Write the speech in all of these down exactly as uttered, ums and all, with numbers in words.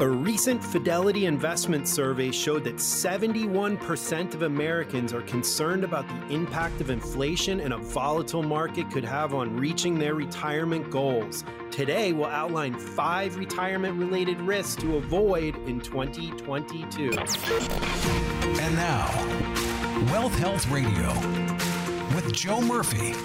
A recent Fidelity Investments survey showed that seventy-one percent of Americans are concerned about the impact of inflation and a volatile market could have on reaching their retirement goals. Today, we'll outline five retirement-related risks to avoid in twenty twenty-two. And now, Wealth Health Radio with Joe Murphy.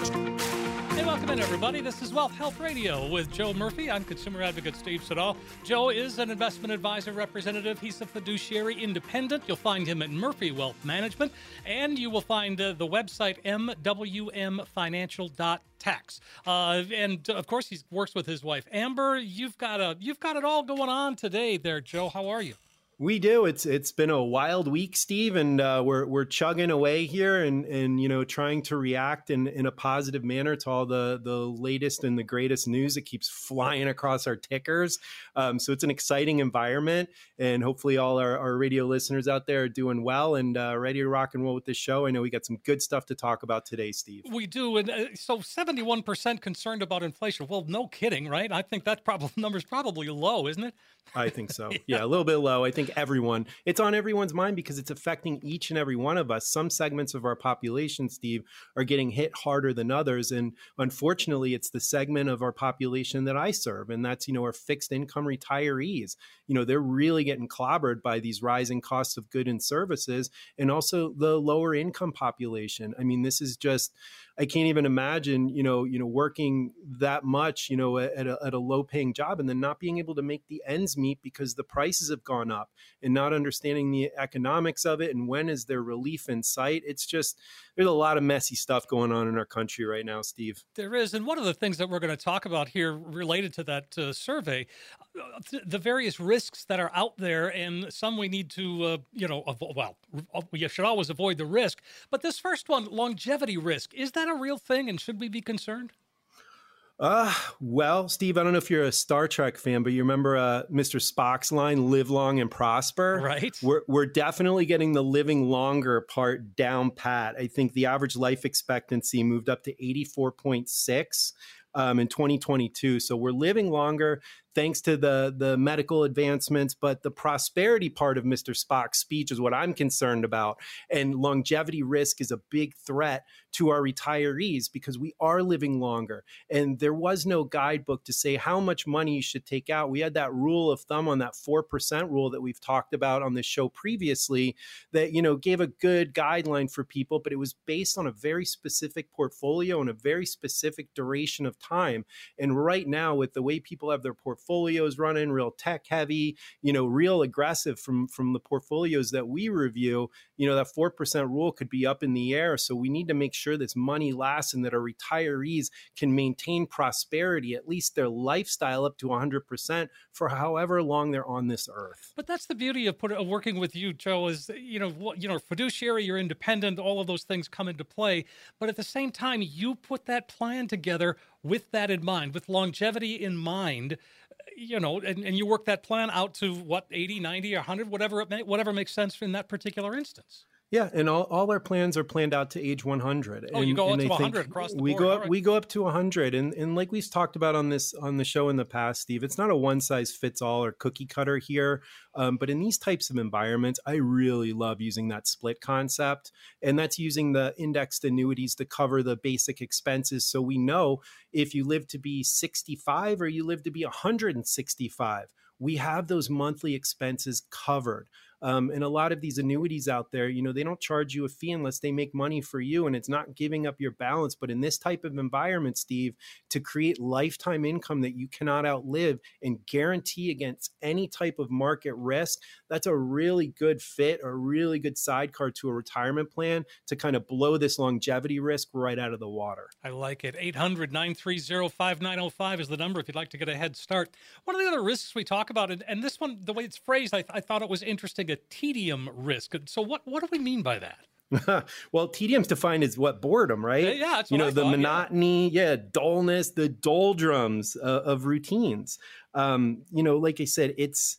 Hey, welcome in, everybody. This is Wealth Health Radio with Joe Murphy. I'm consumer advocate Steve Siddall. Joe is an investment advisor representative. He's a fiduciary independent. You'll find him at Murphy Wealth Management, and you will find uh, the website m w m financial dot tax. Uh, and of course, he works with his wife Amber. You've got a you've got it all going on today, there, Joe. How are you? We do. It's it's been a wild week, Steve, and uh, we're we're chugging away here, and and you know trying to react in, in a positive manner to all the the latest and the greatest news that keeps flying across our tickers. Um, so it's an exciting environment, and hopefully all our, our radio listeners out there are doing well and uh, ready to rock and roll with this show. I know we got some good stuff to talk about today, Steve. We do, and uh, so seventy-one percent concerned about inflation. Well, no kidding, right? I think that problem number's probably low, isn't it? I think so. yeah. yeah, a little bit low. I think. Everyone, it's on everyone's mind because it's affecting each and every one of us. Some segments of our population, Steve, are getting hit harder than others. And unfortunately, it's the segment of our population that I serve. And that's, you know, our fixed income retirees. You know, they're really getting clobbered by these rising costs of goods and services and also the lower income population. I mean, this is just, I can't even imagine, you know, you know, working that much, you know, at a, at a low paying job and then not being able to make the ends meet because the prices have gone up and not understanding the economics of it. And when is there relief in sight? It's just, there's a lot of messy stuff going on in our country right now, Steve. There is. And one of the things that we're going to talk about here related to that uh, survey, the various risks that are out there, and some we need to, uh, you know, avo- well, you should always avoid the risk. But this first one, longevity risk, is that a real thing and should we be concerned? Uh, well, Steve, I don't know if you're a Star Trek fan, but you remember uh, Mister Spock's line, live long and prosper? Right. We're, we're definitely getting the living longer part down pat. I think the average life expectancy moved up to eighty-four point six um, in twenty twenty-two. So we're living longer thanks to the, the medical advancements. But the prosperity part of Mister Spock's speech is what I'm concerned about. And longevity risk is a big threat to our retirees because we are living longer. And there was no guidebook to say how much money you should take out. We had that rule of thumb on that four percent rule that we've talked about on this show previously that, you know, gave a good guideline for people, but it was based on a very specific portfolio and a very specific duration of time. And right now, with the way people have their portfolio, portfolios running real tech heavy, you know, real aggressive from, from the portfolios that we review, you know, that four percent rule could be up in the air. So we need to make sure this money lasts and that our retirees can maintain prosperity, at least their lifestyle up to one hundred percent for however long they're on this earth. But that's the beauty of, put, of working with you, Joe, is, you know, you know, fiduciary, you're independent, all of those things come into play. But at the same time, you put that plan together with that in mind, with longevity in mind. You know, and, and you work that plan out to what, eighty, ninety, one hundred, whatever it may, whatever makes sense in that particular instance. Yeah, and all, all our plans are planned out to age one hundred. Oh, and, you go up to one hundred across the board. We go up, right. we go up to one hundred, and and like we've talked about on this on the show in the past, Steve, it's not a one size fits all or cookie cutter here. Um, but in these types of environments, I really love using that split concept, and that's using the indexed annuities to cover the basic expenses. So we know if you live to be sixty-five or you live to be one hundred sixty-five, we have those monthly expenses covered. Um, and a lot of these annuities out there, you know, they don't charge you a fee unless they make money for you, and it's not giving up your balance. But in this type of environment, Steve, to create lifetime income that you cannot outlive and guarantee against any type of market risk, that's a really good fit or a really good sidecar to a retirement plan to kind of blow this longevity risk right out of the water. I like it. eight hundred, nine three zero, five nine zero five is the number if you'd like to get a head start. One of the other risks we talk about, and, and this one, the way it's phrased, I, th- I thought it was interesting. A tedium risk. So what, what do we mean by that? Well, tedium's defined as what? Boredom, right? Yeah, that's what you know, I the thought, monotony, yeah. yeah, dullness, the doldrums uh, of routines. Um, you know, like I said, it's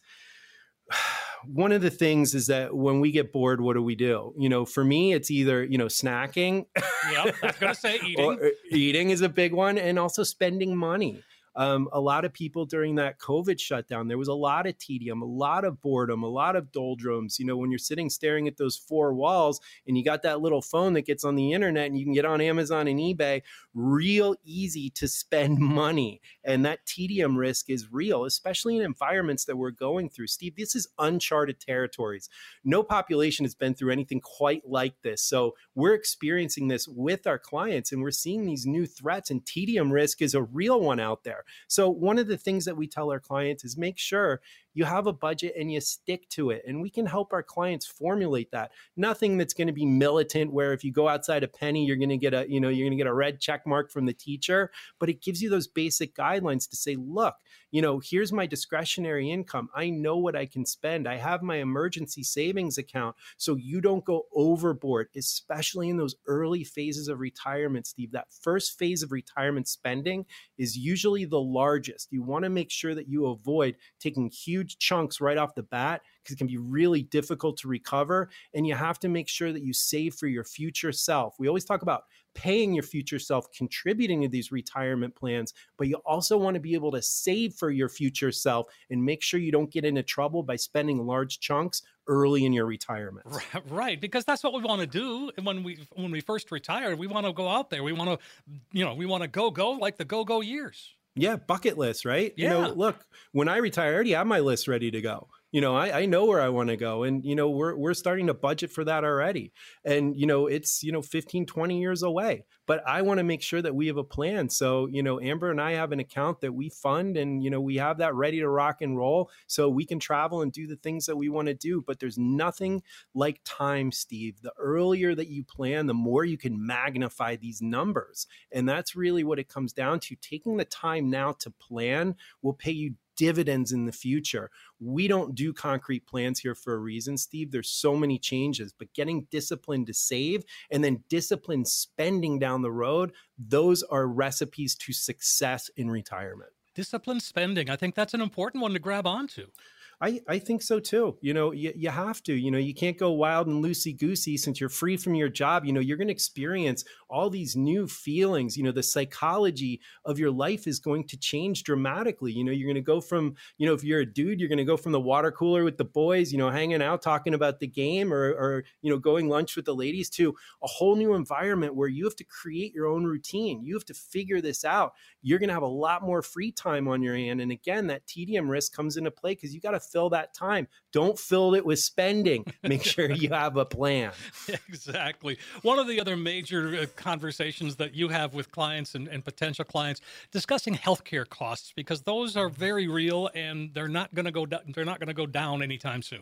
one of the things is that when we get bored, what do we do? You know, for me, it's either, you know, snacking. Yeah, I was going to say eating. Eating is a big one, and also spending money. um, a lot of people during that COVID shutdown, there was a lot of tedium, a lot of boredom, a lot of doldrums. You know, when you're sitting staring at those four walls and you got that little phone that gets on the internet and you can get on Amazon and eBay, real easy to spend money. And that tedium risk is real, especially in environments that we're going through. Steve, this is uncharted territories. No population has been through anything quite like this. So we're experiencing this with our clients and we're seeing these new threats, and tedium risk is a real one out there. So one of the things that we tell our clients is make sure you have a budget and you stick to it. And we can help our clients formulate that. Nothing that's going to be militant where if you go outside a penny, you're going to get a, you know, you're going to get a red check mark from the teacher, but it gives you those basic guidelines to say, look, you know, here's my discretionary income. I know what I can spend. I have my emergency savings account. So you don't go overboard, especially in those early phases of retirement, Steve. That first phase of retirement spending is usually the largest. You want to make sure that you avoid taking huge chunks right off the bat, because it can be really difficult to recover. And you have to make sure that you save for your future self. We always talk about paying your future self, contributing to these retirement plans, but you also want to be able to save for your future self and make sure you don't get into trouble by spending large chunks early in your retirement. Right, because that's what we want to do. And when we when we first retire, we want to go out there. We want to, you know, we want to go go like the go-go years. Yeah, bucket list, right? Yeah. You know, look, when I retire, I already have my list ready to go. You know, I, I know where I want to go. And, you know, we're we're starting to budget for that already. And, you know, it's, you know, fifteen, twenty years away. But I want to make sure that we have a plan. So, you know, Amber and I have an account that we fund and, you know, we have that ready to rock and roll so we can travel and do the things that we want to do. But there's nothing like time, Steve. The earlier that you plan, the more you can magnify these numbers. And that's really what it comes down to. Taking the time now to plan will pay you dividends in the future. We don't do concrete plans here for a reason, Steve. There's so many changes, but getting disciplined to save and then disciplined spending down the road, those are recipes to success in retirement. Disciplined spending. I think that's an important one to grab onto. I, I think so too. You know, you, you have to, you know, you can't go wild and loosey-goosey since you're free from your job. You know, you're going to experience all these new feelings. You know, the psychology of your life is going to change dramatically. You know, you're going to go from, you know, if you're a dude, you're going to go from the water cooler with the boys, you know, hanging out, talking about the game or, or, you know, going lunch with the ladies to a whole new environment where you have to create your own routine. You have to figure this out. You're going to have a lot more free time on your hand. And again, that tedium risk comes into play because you got to fill that time. Don't fill it with spending. Make sure you have a plan. Exactly. One of the other major conversations that you have with clients and, and potential clients discussing healthcare costs, because those are very real and they're not going to go they're not going to go down anytime soon.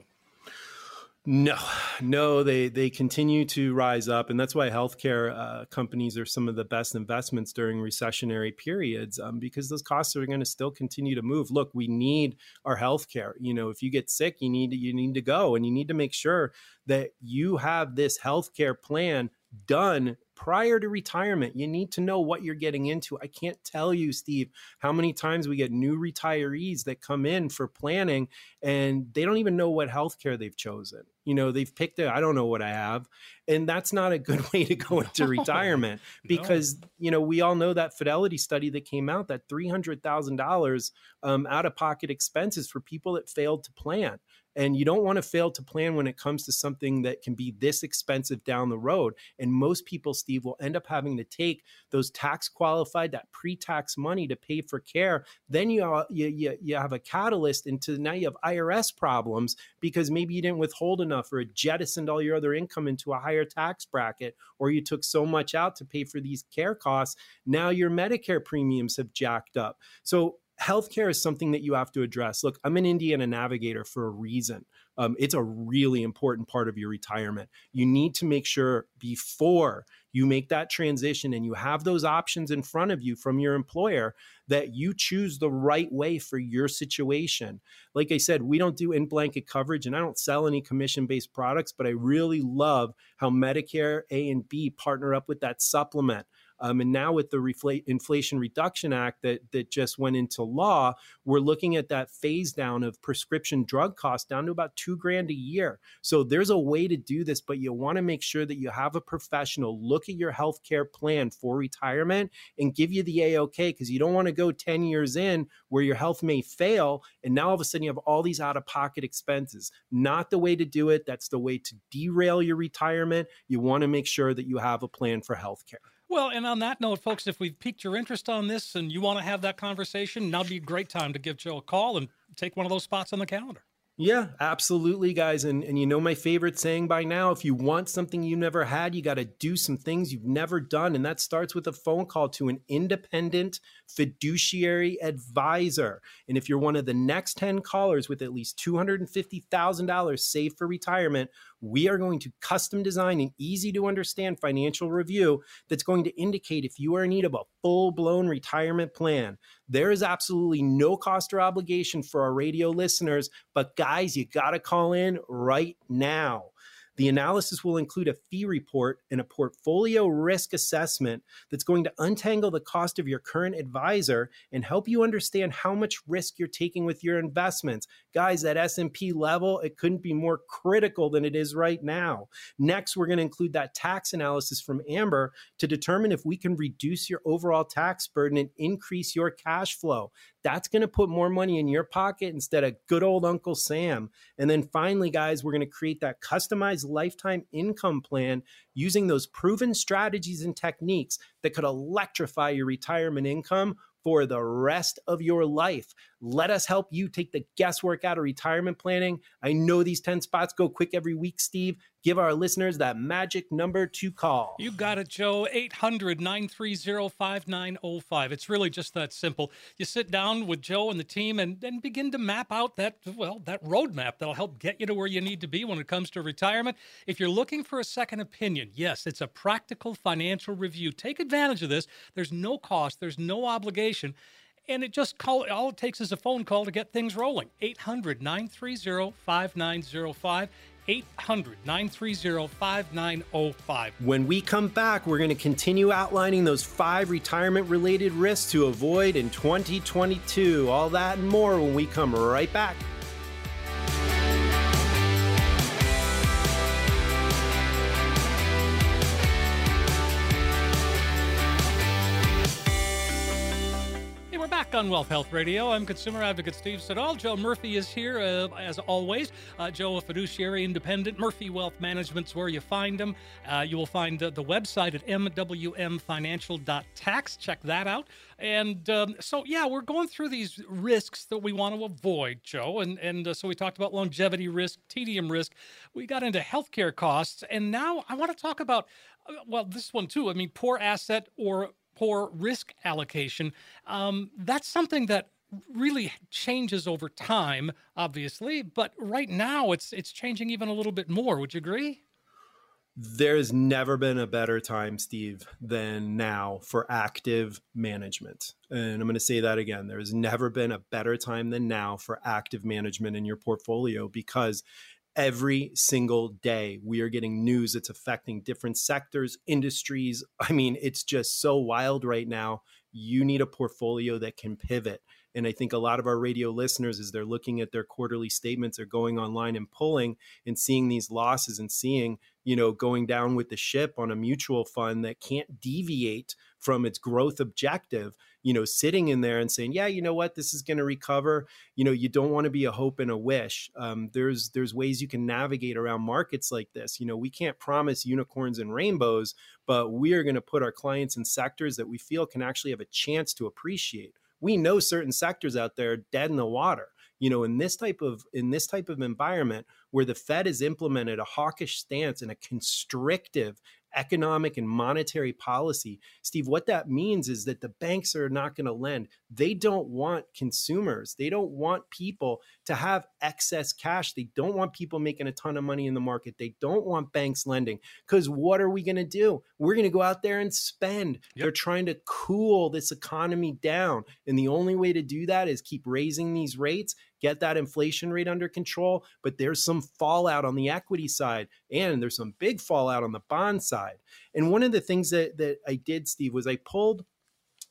No, no, they they continue to rise up. And that's why healthcare uh, companies are some of the best investments during recessionary periods, um, because those costs are going to still continue to move. Look, we need our healthcare. You know, if you get sick, you need to, you need to go and you need to make sure that you have this healthcare plan done prior to retirement. You need to know what you're getting into. I can't tell you, Steve, how many times we get new retirees that come in for planning and they don't even know what healthcare they've chosen. You know, they've picked it. I don't know what I have. And that's not a good way to go into no, retirement because, no. you know, we all know that Fidelity study that came out, that three hundred thousand dollars um, out of pocket expenses for people that failed to plan. And you don't want to fail to plan when it comes to something that can be this expensive down the road. And most people, Steve, will end up having to take those tax qualified, that pre-tax money to pay for care. Then you, you, you have a catalyst into now you have I R S problems because maybe you didn't withhold enough or it jettisoned all your other income into a higher tax bracket, or you took so much out to pay for these care costs. Now your Medicare premiums have jacked up. So healthcare is something that you have to address. Look, I'm an Indiana navigator for a reason. Um, it's a really important part of your retirement. You need to make sure before you make that transition and you have those options in front of you from your employer that you choose the right way for your situation. Like I said, we don't do in blanket coverage and I don't sell any commission-based products, but I really love how Medicare A and B partner up with that supplement. Um, and now with the refla- Inflation Reduction Act that, that just went into law, we're looking at that phase down of prescription drug costs down to about two grand a year. So there's a way to do this, but you want to make sure that you have a professional look at your healthcare plan for retirement and give you the A-OK, because you don't want to go ten years in where your health may fail. And now all of a sudden you have all these out-of-pocket expenses. Not the way to do it. That's the way to derail your retirement. You want to make sure that you have a plan for healthcare. Well, and on that note, folks, if we've piqued your interest on this and you want to have that conversation, now'd be a great time to give Joe a call and take one of those spots on the calendar. Yeah, absolutely, guys. And and you know my favorite saying by now, if you want something you never had, you got to do some things you've never done. And that starts with a phone call to an independent fiduciary advisor. And if you're one of the next ten callers with at least two hundred fifty thousand dollars saved for retirement, we are going to custom design an easy to understand financial review that's going to indicate if you are in need of a full-blown retirement plan. There is absolutely no cost or obligation for our radio listeners, but guys, you got to call in right now. The analysis will include a fee report and a portfolio risk assessment that's going to untangle the cost of your current advisor and help you understand how much risk you're taking with your investments. Guys, at S and P level, it couldn't be more critical than it is right now. Next, we're going to include that tax analysis from Amber to determine if we can reduce your overall tax burden and increase your cash flow. That's going to put more money in your pocket instead of good old Uncle Sam. And then finally, guys, we're going to create that customized lifetime income plan using those proven strategies and techniques that could electrify your retirement income for the rest of your life. Let us help you take the guesswork out of retirement planning. I know these ten spots go quick every week, Steve. Give our listeners that magic number to call. You got it, Joe. eight hundred, nine three zero, five nine zero five. It's really just that simple. You sit down with Joe and the team and then begin to map out that, well, that roadmap that'll help get you to where you need to be when it comes to retirement. If you're looking for a second opinion, yes, it's a practical financial review. Take advantage of this. There's no cost. There's no obligation. And it just call, all it takes is a phone call to get things rolling. eight hundred, nine three zero, five nine zero five. eight hundred, nine three zero, five nine zero five. When we come back, we're going to continue outlining those five retirement-related risks to avoid in twenty twenty-two. All that and more when we come right back. On Wealth Health Radio, I'm consumer advocate Steve Siddall. Joe Murphy is here, uh, as always. Uh, Joe, a fiduciary independent. Murphy Wealth Management's where you find them. Uh, you will find uh, the website at m w m financial dot tax. Check that out. And um, so, yeah, we're going through these risks that we want to avoid, Joe. And, and uh, so we talked about longevity risk, tedium risk. We got into healthcare costs. And now I want to talk about, uh, well, this one too. I mean, poor asset or poor risk allocation. Um, that's something that really changes over time, obviously, but right now it's it's changing even a little bit more. Would you agree? There's never been a better time, Steve, than now for active management. And I'm going to say that again. There's never been a better time than now for active management in your portfolio, because every single day we are getting news that's affecting different sectors, industries. I mean, it's just so wild right now. You need a portfolio that can pivot. And I think a lot of our radio listeners, as they're looking at their quarterly statements or going online and pulling and seeing these losses and seeing, you know, going down with the ship on a mutual fund that can't deviate from its growth objective, you know, sitting in there and saying, yeah, you know what, this is going to recover. You know, you don't want to be a hope and a wish. Um, there's there's ways you can navigate around markets like this. You know, we can't promise unicorns and rainbows, but we are going to put our clients in sectors that we feel can actually have a chance to appreciate. We know certain sectors out there are dead in the water. You know, in this type of in this type of environment where the Fed has implemented a hawkish stance and a constrictive economic and monetary policy, Steve, what that means is that the banks are not going to lend. They don't want consumers. They don't want people to have excess cash. They don't want people making a ton of money in the market. They don't want banks lending, because what are we going to do? We're going to go out there and spend. Yep. They're trying to cool this economy down. And the only way to do that is keep raising these rates, get that inflation rate under control. But there's some fallout on the equity side, and there's some big fallout on the bond side. side. And one of the things that, that I did, Steve, was I pulled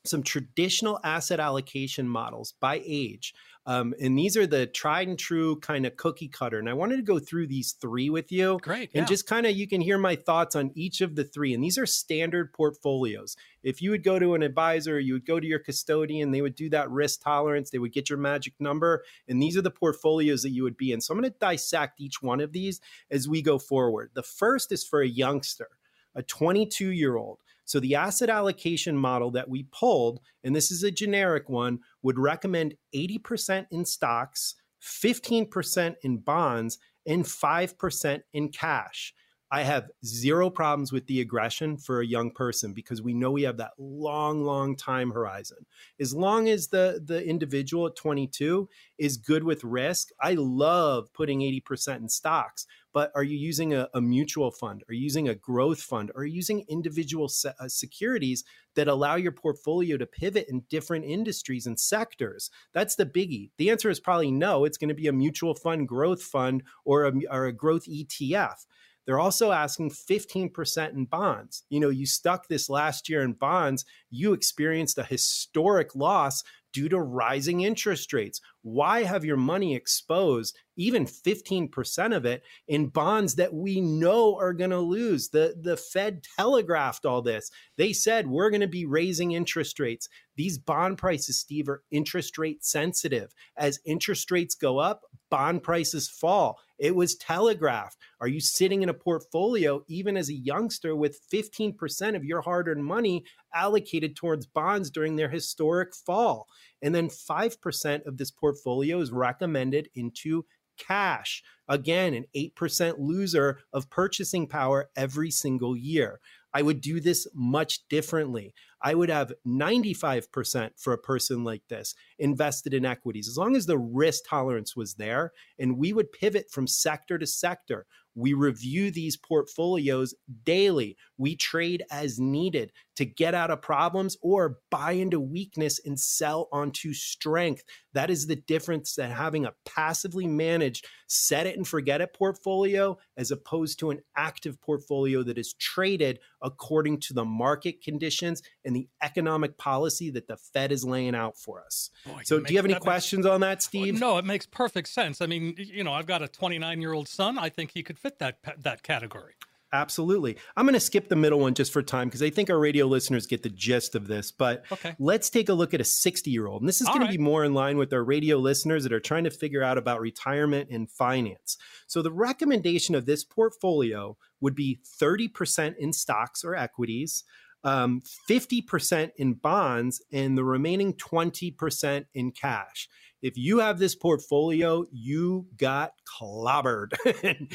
some traditional asset allocation models by age. Um, and these are the tried and true kind of cookie cutter. And I wanted to go through these three with you. Great, yeah. And just kind of, you can hear my thoughts on each of the three. And these are standard portfolios. If you would go to an advisor, you would go to your custodian, they would do that risk tolerance, they would get your magic number. And these are the portfolios that you would be in. So I'm going to dissect each one of these as we go forward. The first is for a youngster, a twenty-two year old. So the asset allocation model that we pulled, and this is a generic one, would recommend eighty percent in stocks, fifteen percent in bonds, and five percent in cash. I have zero problems with the aggression for a young person because we know we have that long, long time horizon. As long as the, the individual at twenty-two is good with risk, I love putting eighty percent in stocks. But are you using a, a mutual fund? Are you using a growth fund? Are you using individual se- uh, securities that allow your portfolio to pivot in different industries and sectors? That's the biggie. The answer is probably no. It's going to be a mutual fund, growth fund, or a, or a growth E T F. They're also asking fifteen percent in bonds. You know, you stuck this last year in bonds, you experienced a historic loss due to rising interest rates. Why have your money exposed, even fifteen percent of it, in bonds that we know are going to lose? The, the Fed telegraphed all this. They said, we're going to be raising interest rates. These bond prices, Steve, are interest rate sensitive. As interest rates go up, bond prices fall. It was telegraphed. Are you sitting in a portfolio, even as a youngster, with fifteen percent of your hard-earned money allocated towards bonds during their historic fall? And then five percent of this portfolio is recommended into cash. Again, an eight percent loser of purchasing power every single year. I would do this much differently. I would have ninety-five percent for a person like this invested in equities, as long as the risk tolerance was there, and we would pivot from sector to sector. We review these portfolios daily. We trade as needed to get out of problems or buy into weakness and sell onto strength. That is the difference that having a passively managed set it and forget it portfolio as opposed to an active portfolio that is traded according to the market conditions and the economic policy that the Fed is laying out for us. Boy, so do you have any questions makes, on that, Steve? Well, no, it makes perfect sense. I mean, you know, I've got a twenty-nine year old son. I think he could fit that that category. Absolutely. I'm going to skip the middle one just for time because I think our radio listeners get the gist of this. But okay, let's take a look at a sixty year old. And this is All going right. to be more in line with our radio listeners that are trying to figure out about retirement and finance. So the recommendation of this portfolio would be thirty percent in stocks or equities, um, fifty percent in bonds, and the remaining twenty percent in cash. If you have this portfolio, you got clobbered.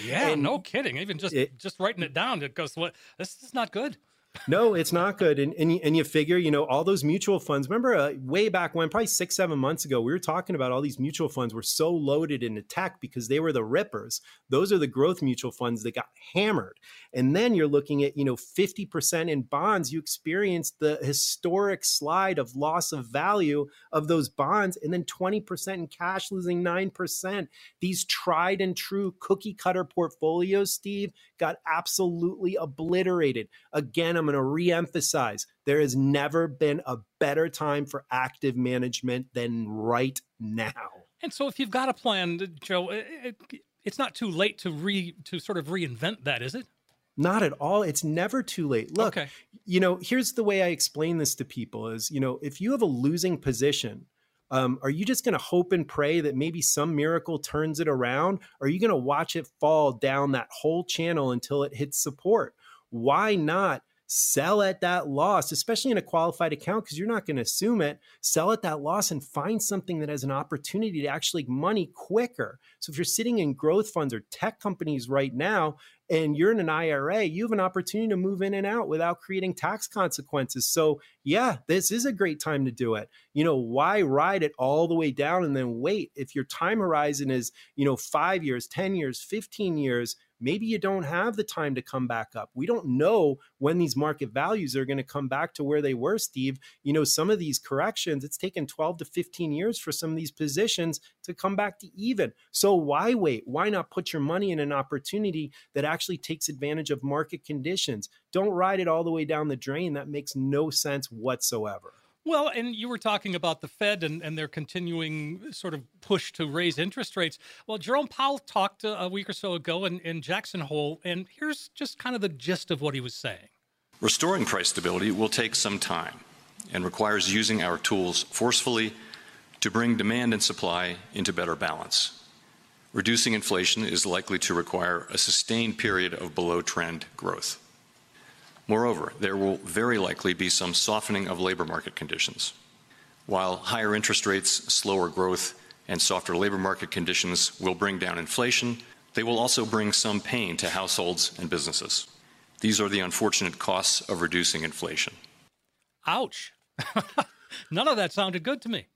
Yeah, and no kidding. Even just it, just writing it down, it goes, well, this is not good. No, it's not good. And, and, and you figure, you know, all those mutual funds, remember uh, way back when, probably six, seven months ago, we were talking about all these mutual funds were so loaded into tech because they were the rippers. Those are the growth mutual funds that got hammered. And then you're looking at, you know, fifty percent in bonds. You experienced the historic slide of loss of value of those bonds, and then twenty percent in cash, losing nine percent. These tried and true cookie cutter portfolios, Steve, got absolutely obliterated. Again, I'm going to reemphasize, there has never been a better time for active management than right now. And so if you've got a plan, Joe, it, it, it's not too late to re to sort of reinvent that, is it? Not at all. It's never too late. Look, okay. You know, here's the way I explain this to people is, you know, if you have a losing position, Um, are you just going to hope and pray that maybe some miracle turns it around? Are you going to watch it fall down that whole channel until it hits support? Why not sell at that loss, especially in a qualified account, because you're not going to assume it. Sell at that loss and find something that has an opportunity to actually make money quicker. So if you're sitting in growth funds or tech companies right now, and you're in an I R A, you have an opportunity to move in and out without creating tax consequences. So yeah, this is a great time to do it. You know, why ride it all the way down and then wait? If your time horizon is, you know, five years, ten years, fifteen years, maybe you don't have the time to come back up. We don't know when these market values are going to come back to where they were, Steve. You know, some of these corrections, it's taken twelve to fifteen years for some of these positions to come back to even. So why wait? Why not put your money in an opportunity that actually actually takes advantage of market conditions. Don't ride it all the way down the drain. That makes no sense whatsoever. Well, and you were talking about the Fed and, and their continuing sort of push to raise interest rates. Well, Jerome Powell talked a week or so ago in, in Jackson Hole, and here's just kind of the gist of what he was saying. Restoring price stability will take some time and requires using our tools forcefully to bring demand and supply into better balance. Reducing inflation is likely to require a sustained period of below-trend growth. Moreover, there will very likely be some softening of labor market conditions. While higher interest rates, slower growth, and softer labor market conditions will bring down inflation, they will also bring some pain to households and businesses. These are the unfortunate costs of reducing inflation. Ouch. None of that sounded good to me.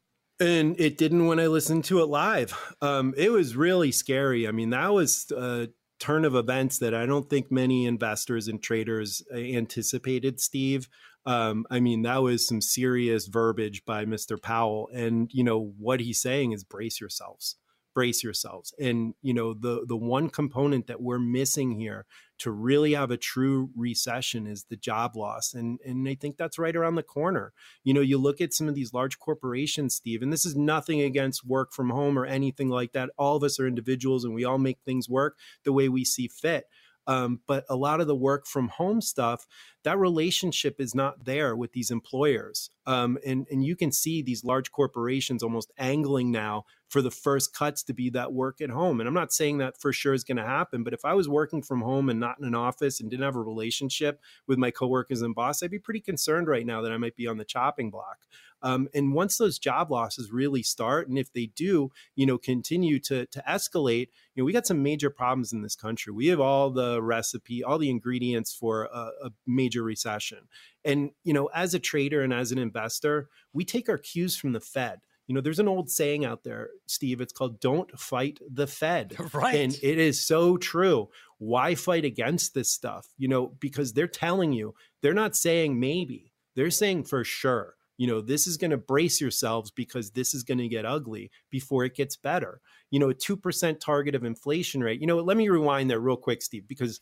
And it didn't when I listened to it live. Um, it was really scary. I mean, that was a turn of events that I don't think many investors and traders anticipated, Steve. Um, I mean, that was some serious verbiage by Mister Powell. And, you know, what he's saying is brace yourselves. Brace yourselves. And, you know, the, the one component that we're missing here to really have a true recession is the job loss. And, and I think that's right around the corner. You know, you look at some of these large corporations, Steve, and this is nothing against work from home or anything like that. All of us are individuals and we all make things work the way we see fit. Um, but a lot of the work from home stuff, that relationship is not there with these employers. Um, and, and you can see these large corporations almost angling now for the first cuts to be that work at home. And I'm not saying that for sure is going to happen, but if I was working from home and not in an office and didn't have a relationship with my coworkers and boss, I'd be pretty concerned right now that I might be on the chopping block. Um, and once those job losses really start, and if they do, you know, continue to, to escalate, you know, we got some major problems in this country. We have all the recipe, all the ingredients for a, a major recession. And, you know, as a trader and as an investor, we take our cues from the Fed. You know, there's an old saying out there, Steve, it's called don't fight the Fed. Right. And it is so true. Why fight against this stuff? You know, because they're telling you, they're not saying maybe, they're saying for sure. You know, this is going to brace yourselves because this is going to get ugly before it gets better. You know, a two percent target of inflation rate. You know, let me rewind there real quick, Steve, because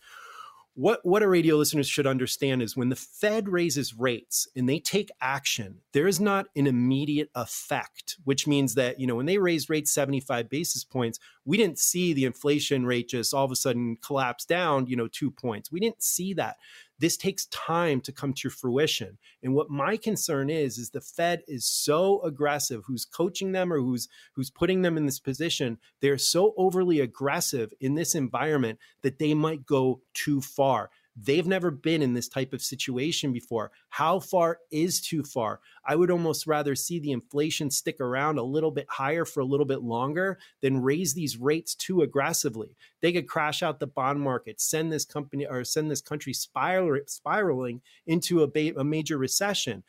what, what our radio listeners should understand is when the Fed raises rates and they take action, there is not an immediate effect, which means that, you know, when they raise rates seventy-five basis points, we didn't see the inflation rate just all of a sudden collapse down, you know, two points. We didn't see that. This takes time to come to fruition. And what my concern is, is the Fed is so aggressive, who's coaching them or who's who's putting them in this position, they're so overly aggressive in this environment that they might go too far. They've never been in this type of situation before. How far is too far? I would almost rather see the inflation stick around a little bit higher for a little bit longer than raise these rates too aggressively. They could crash out the bond market, send this company or send this country spiral, spiraling into a, ba- a major recession.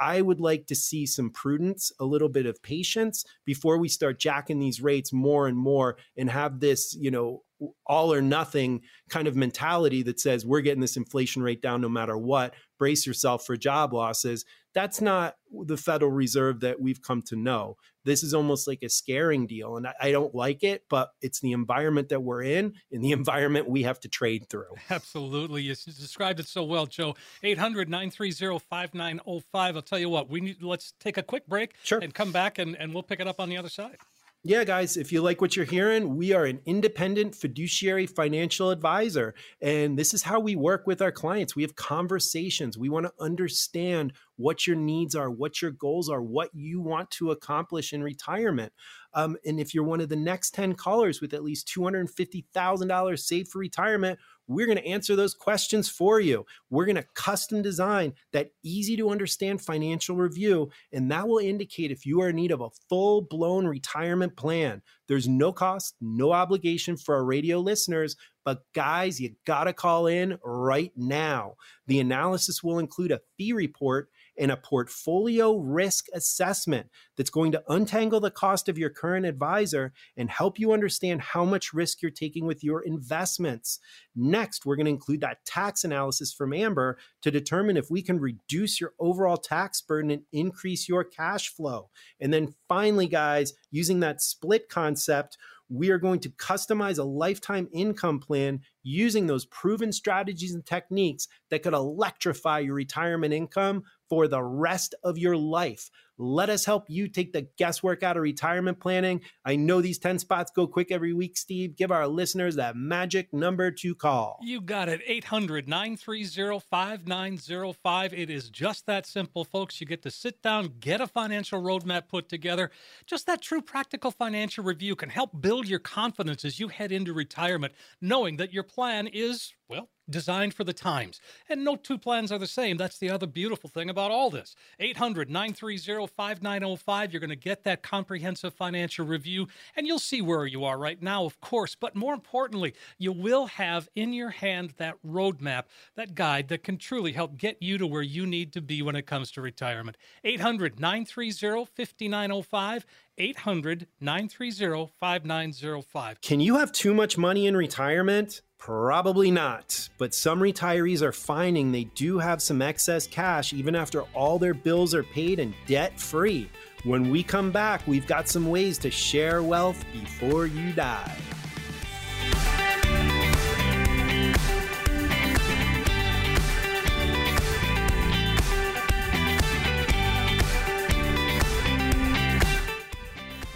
I would like to see some prudence, a little bit of patience before we start jacking these rates more and more and have this, you know, all or nothing kind of mentality that says we're getting this inflation rate down no matter what, brace yourself for job losses. That's not the Federal Reserve that we've come to know. This is almost like a scaring deal. And I, I don't like it, but it's the environment that we're in and the environment we have to trade through. Absolutely. You described it so well, Joe. eight hundred, nine three zero, five nine zero five. I'll tell you what, we need, let's take a quick break sure. and come back and, and we'll pick it up on the other side. Yeah, guys, if you like what you're hearing, we are an independent fiduciary financial advisor, and this is how we work with our clients. We have conversations. We want to understand what your needs are, what your goals are, what you want to accomplish in retirement. Um, and if you're one of the next ten callers with at least two hundred fifty thousand dollars saved for retirement, we're going to answer those questions for you. We're going to custom design that easy to understand financial review, and that will indicate if you are in need of a full-blown retirement plan. There's no cost, no obligation for our radio listeners, but guys, you got to call in right now. The analysis will include a fee report and a portfolio risk assessment that's going to untangle the cost of your current advisor and help you understand how much risk you're taking with your investments. Next, we're going to include that tax analysis from Amber to determine if we can reduce your overall tax burden and increase your cash flow. And then finally, guys, using that split concept, We are going to customize a lifetime income plan using those proven strategies and techniques that could electrify your retirement income for the rest of your life. Let us help you take the guesswork out of retirement planning. I know these ten spots go quick every week, Steve. Give our listeners that magic number to call. You got it. eight hundred, nine three zero, five nine zero five. It is just that simple, folks. You get to sit down, get a financial roadmap put together. Just that true practical financial review can help build your confidence as you head into retirement, knowing that your plan is, well, designed for the times. And no two plans are the same. That's the other beautiful thing about all this. eight hundred, nine three zero, five nine zero five. You're going to get that comprehensive financial review, and you'll see where you are right now, of course. But more importantly, you will have in your hand that roadmap, that guide that can truly help get you to where you need to be when it comes to retirement. eight hundred, nine three zero, five nine zero five. eight hundred, nine three zero, five nine zero five. Can you have too much money in retirement? Probably not, but some retirees are finding they do have some excess cash even after all their bills are paid and debt-free. When we come back, we've got some ways to share wealth before you die.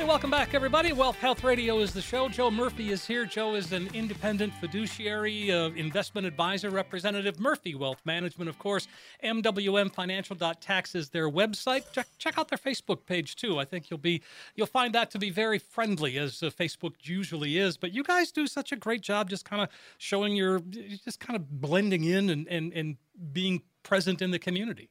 Welcome back, everybody. Wealth Health Radio is the show. Joe Murphy is here. Joe is an independent fiduciary uh, investment advisor representative. Murphy Wealth Management, of course. M W M financial dot tax is their website. Check, check out their Facebook page, too. I think you'll be you'll find that to be very friendly, as uh, Facebook usually is. But you guys do such a great job just kind of showing your, just kind of blending in and, and, and being present in the community.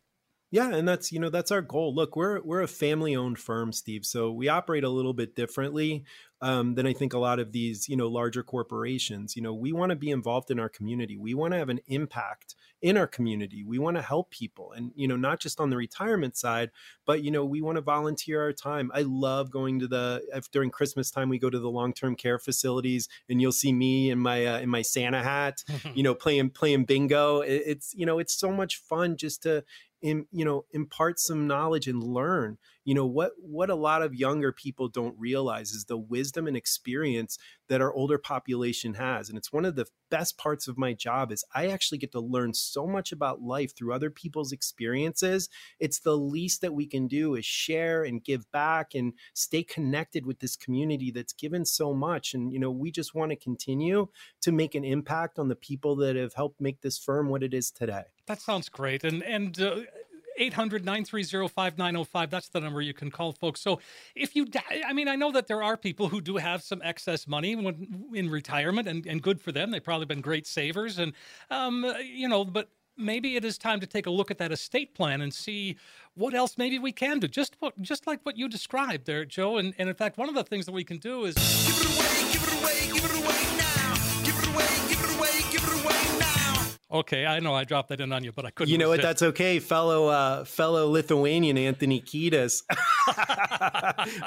Yeah. And that's, you know, that's our goal. Look, we're, we're a family owned firm, Steve. So we operate a little bit differently um, than I think a lot of these, you know, larger corporations. You know, we want to be involved in our community. We want to have an impact in our community. We want to help people, and, you know, not just on the retirement side, but, you know, we want to volunteer our time. I love going to the, if, during Christmas time, we go to the long-term care facilities, and you'll see me in my, uh, in my Santa hat, you know, playing, playing bingo. It, it's, you know, it's so much fun just to, In, you know, impart some knowledge and learn. You know, what what a lot of younger people don't realize is the wisdom and experience that our older population has. And it's one of the best parts of my job is I actually get to learn so much about life through other people's experiences. It's the least that we can do is share and give back and stay connected with this community that's given so much. And, you know, we just want to continue to make an impact on the people that have helped make this firm what it is today. That sounds great. And, and, uh, eight hundred, nine three zero, five nine zero five. That's the number you can call, folks. So if you, I mean, I know that there are people who do have some excess money when, in retirement, and, and good for them. They've probably been great savers, and, um, you know, but maybe it is time to take a look at that estate plan and see what else maybe we can do. Just what, just like what you described there, Joe. And, and in fact, one of the things that we can do is give it away, give it away, give it away now. Give it away, give it away, give it away now. Okay, I know I dropped that in on you, but I couldn't. You know resist. What? That's okay, fellow uh, fellow Lithuanian Anthony Kiedis.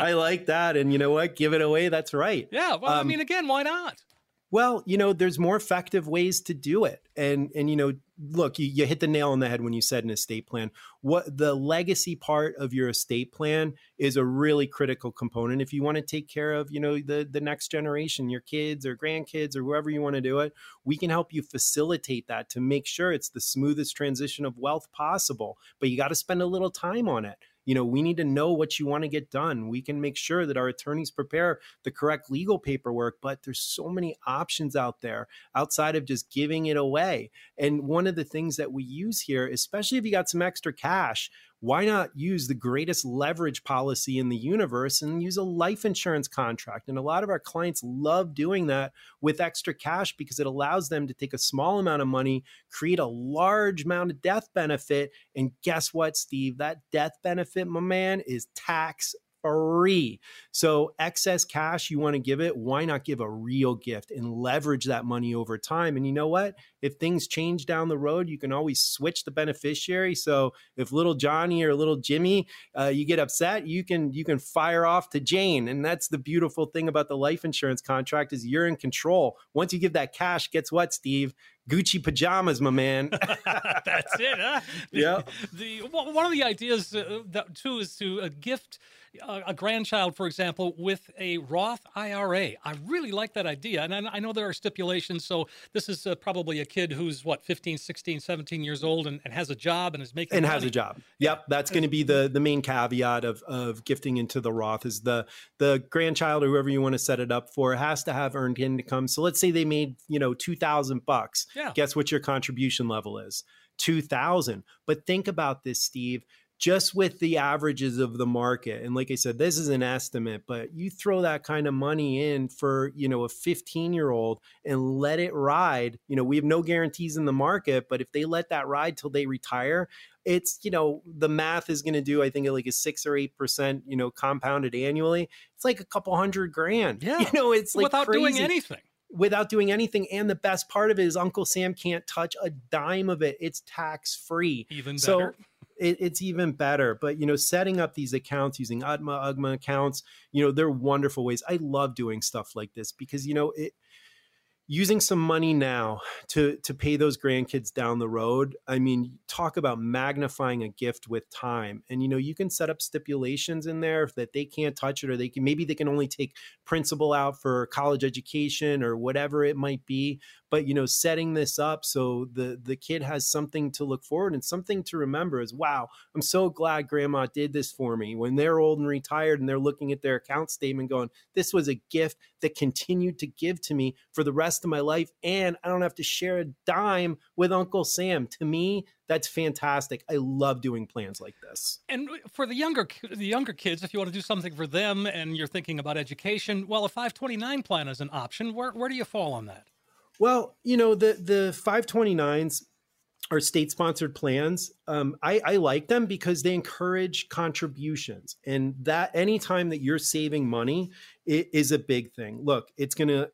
I like that, and you know what? Give it away. That's right. Yeah. Well, um, I mean, again, why not? Well, you know, there's more effective ways to do it, and and you know, look, you, you hit the nail on the head when you said an estate plan. What the legacy part of your estate plan is a really critical component. If you want to take care of, you know, the, the next generation, your kids or grandkids or whoever you want to do it, we can help you facilitate that to make sure it's the smoothest transition of wealth possible. But you got to spend a little time on it. You know, we need to know what you want to get done. We can make sure that our attorneys prepare the correct legal paperwork, but there's so many options out there outside of just giving it away. And one of the things that we use here, especially if you got some extra cash, why not use the greatest leverage policy in the universe and use a life insurance contract? And a lot of our clients love doing that with extra cash because it allows them to take a small amount of money, create a large amount of death benefit. And guess what, Steve? That death benefit, my man, is tax free. So excess cash, you want to give it, why not give a real gift and leverage that money over time? And you know what? If things change down the road, you can always switch the beneficiary. So if little Johnny or little Jimmy, uh, you get upset, you can you can fire off to Jane. And that's the beautiful thing about the life insurance contract is you're in control. Once you give that cash, guess what, Steve? Gucci pajamas, my man. That's it, huh? The, yeah. The, one of the ideas, uh, that, too, is to uh, gift a grandchild, for example, with a Roth I R A. I really like that idea. And I know there are stipulations. So this is uh, probably a kid who's, what, fifteen, sixteen, seventeen years old and, and has a job and is making And money. has a job. Yep. That's going to be the, the main caveat of, of gifting into the Roth is the, the grandchild or whoever you want to set it up for has to have earned income. So let's say they made, you know, two thousand bucks. Yeah. Guess what your contribution level is? two thousand. But think about this, Steve. Just with the averages of the market. And like I said, this is an estimate, but you throw that kind of money in for, you know, a fifteen year old and let it ride. You know, we have no guarantees in the market, but if they let that ride till they retire, it's, you know, the math is going to do, I think, like a six or eight percent, you know, compounded annually. It's like a couple hundred grand. Yeah. You know, it's like without crazy. doing anything. Without doing anything. And the best part of it is Uncle Sam can't touch a dime of it. It's tax free. Even better. So, It, it's even better. But, you know, setting up these accounts using U D M A, U G M A accounts, you know, they're wonderful ways. I love doing stuff like this because, you know, it, using some money now to, to pay those grandkids down the road. I mean, talk about magnifying a gift with time. And, you know, you can set up stipulations in there that they can't touch it, or they can, maybe they can only take principal out for college education or whatever it might be. But, you know, setting this up so the, the kid has something to look forward and something to remember is, wow, I'm so glad grandma did this for me. When they're old and retired and they're looking at their account statement going, this was a gift that continued to give to me for the rest of my life. And I don't have to share a dime with Uncle Sam. To me, that's fantastic. I love doing plans like this. And for the younger the younger kids, if you want to do something for them and you're thinking about education, well, a five twenty-nine plan is an option. Where, where do you fall on that? Well, you know, the, the five twenty-nines are state-sponsored plans. Um, I, I like them because they encourage contributions. And that anytime that you're saving money, it is a big thing. Look, it's going to,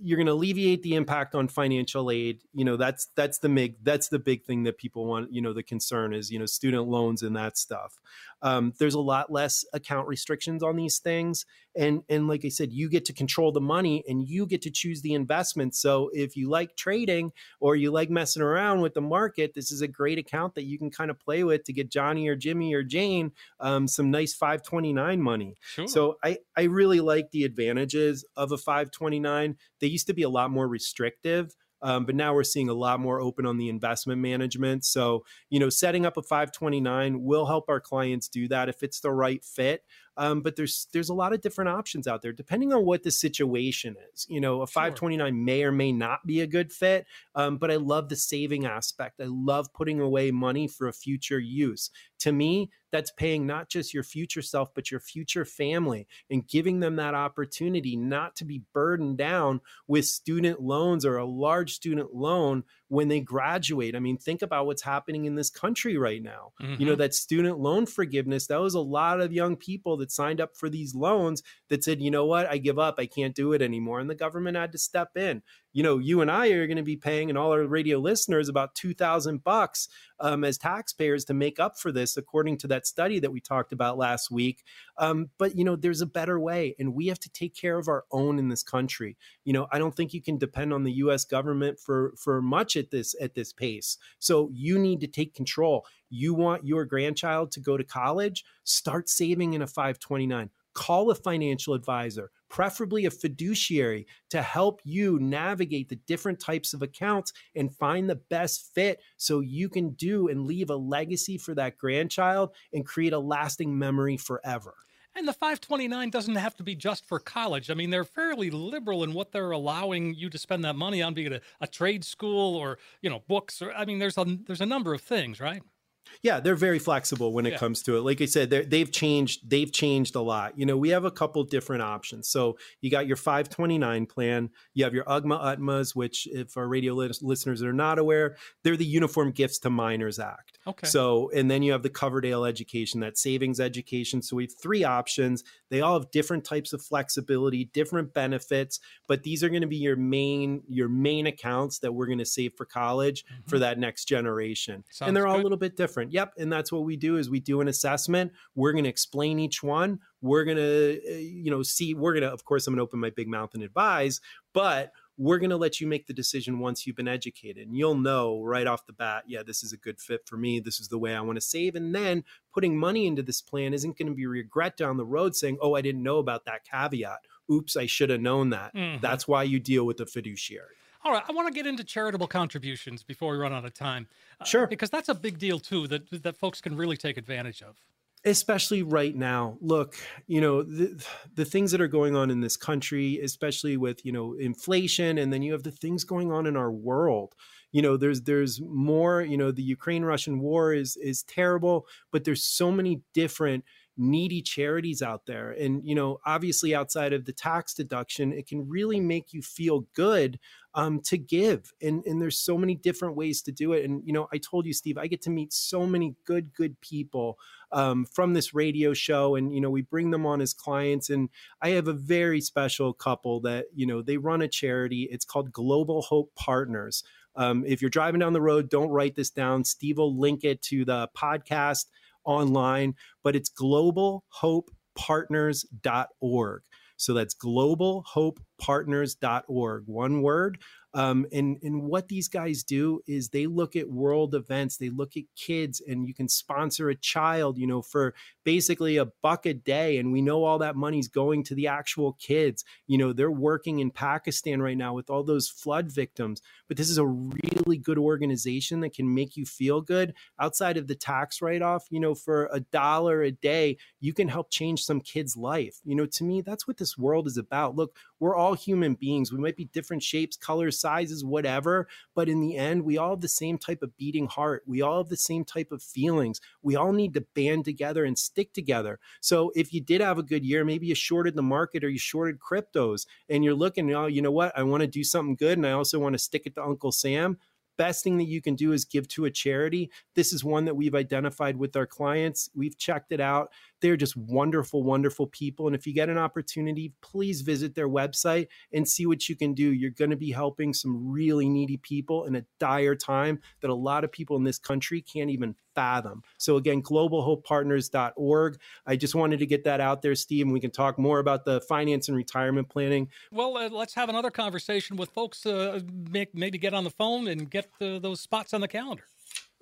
you're going to alleviate the impact on financial aid. You know, that's, that's the big, that's the big thing that people want, you know, the concern is, you know, student loans and that stuff. Um, there's a lot less account restrictions on these things. And, and like I said, you get to control the money and you get to choose the investment. So if you like trading or you like messing around with the market, this is a great account that you can kind of play with to get Johnny or Jimmy or Jane, um, some nice five twenty-nine money. Sure. So I, I really like the advantages of a five twenty-nine. They used to be a lot more restrictive, um, but now we're seeing a lot more open on the investment management. So, you know, setting up a five twenty-nine will help our clients do that if it's the right fit. Um, but there's there's a lot of different options out there, depending on what the situation is. You know, a five twenty-nine sure. may or may not be a good fit, um, but I love the saving aspect. I love putting away money for a future use. To me, that's paying not just your future self, but your future family and giving them that opportunity not to be burdened down with student loans or a large student loan when they graduate. I mean, think about what's happening in this country right now. Mm-hmm. You know, that student loan forgiveness, that was a lot of young people that signed up for these loans that said, you know what, I give up, I can't do it anymore. And the government had to step in. You know, you and I are going to be paying, and all our radio listeners, about two thousand bucks um, as taxpayers to make up for this, according to that study that we talked about last week. Um, but, you know, there's a better way, and we have to take care of our own in this country. You know, I don't think you can depend on the U S government for, for much at this, at this pace. So you need to take control. You want your grandchild to go to college, start saving in a five twenty-nine. Call a financial advisor, preferably a fiduciary, to help you navigate the different types of accounts and find the best fit so you can do and leave a legacy for that grandchild and create a lasting memory forever. And the five twenty-nine doesn't have to be just for college. I mean, they're fairly liberal in what they're allowing you to spend that money on, be it a, a trade school or, you know, books. Or I mean, there's a, there's a number of things, right? Yeah, they're very flexible when it yeah. comes to it. Like I said, they've changed. They've changed a lot. You know, we have a couple different options. So you got your five twenty-nine plan. You have your U G M A U T M As, which, if our radio listeners are not aware, they're the Uniform Gifts to Minors Act. Okay. So, and then you have the Coverdale education, that savings education. So we have three options. They all have different types of flexibility, different benefits, but these are going to be your main your main accounts that we're going to save for college mm-hmm. for that next generation. Sounds and they're all good. A little bit different. Yep. And that's what we do is we do an assessment. We're going to explain each one. We're going to, you know, see, we're going to, of course, I'm going to open my big mouth and advise, but we're going to let you make the decision once you've been educated. And you'll know right off the bat, yeah, this is a good fit for me. This is the way I want to save. And then putting money into this plan isn't going to be regret down the road saying, oh, I didn't know about that caveat. Oops, I should have known that. Mm-hmm. That's why you deal with a fiduciary. All right, I want to get into charitable contributions before we run out of time. Uh, sure. Because that's a big deal, too, that that folks can really take advantage of. Especially right now. Look, you know, the, the things that are going on in this country, especially with, you know, inflation, and then you have the things going on in our world. You know, there's there's more, you know, the Ukraine-Russian war is is terrible, but there's so many different needy charities out there. And, you know, obviously outside of the tax deduction, it can really make you feel good um, to give. And, and there's so many different ways to do it. And, you know, I told you, Steve, I get to meet so many good, good people um, from this radio show. And, you know, we bring them on as clients. And I have a very special couple that, you know, they run a charity. It's called Global Hope Partners. Um, if you're driving down the road, don't write this down. Steve will link it to the podcast online, but it's global hope partners dot org. So that's global hope partners dot org, one word. Um, and, and what these guys do is they look at world events, they look at kids, and you can sponsor a child, you know, for basically a buck a day. And we know all that money's going to the actual kids. You know, they're working in Pakistan right now with all those flood victims, but this is a really good organization that can make you feel good outside of the tax write-off. You know, for a dollar a day, you can help change some kid's life. You know, to me, that's what this world is about. Look, we're all human beings. We might be different shapes, colors, sizes, whatever. But in the end, we all have the same type of beating heart. We all have the same type of feelings. We all need to band together and stick together. So if you did have a good year, maybe you shorted the market or you shorted cryptos and you're looking, oh, you know what? I want to do something good. And I also want to stick it to Uncle Sam. Best thing that you can do is give to a charity. This is one that we've identified with our clients. We've checked it out. They're just wonderful, wonderful people. And if you get an opportunity, please visit their website and see what you can do. You're going to be helping some really needy people in a dire time that a lot of people in this country can't even fathom. So again, global hope partners dot org. I just wanted to get that out there, Steve, and we can talk more about the finance and retirement planning. Well, uh, let's have another conversation with folks, uh, maybe get on the phone and get the, those spots on the calendar.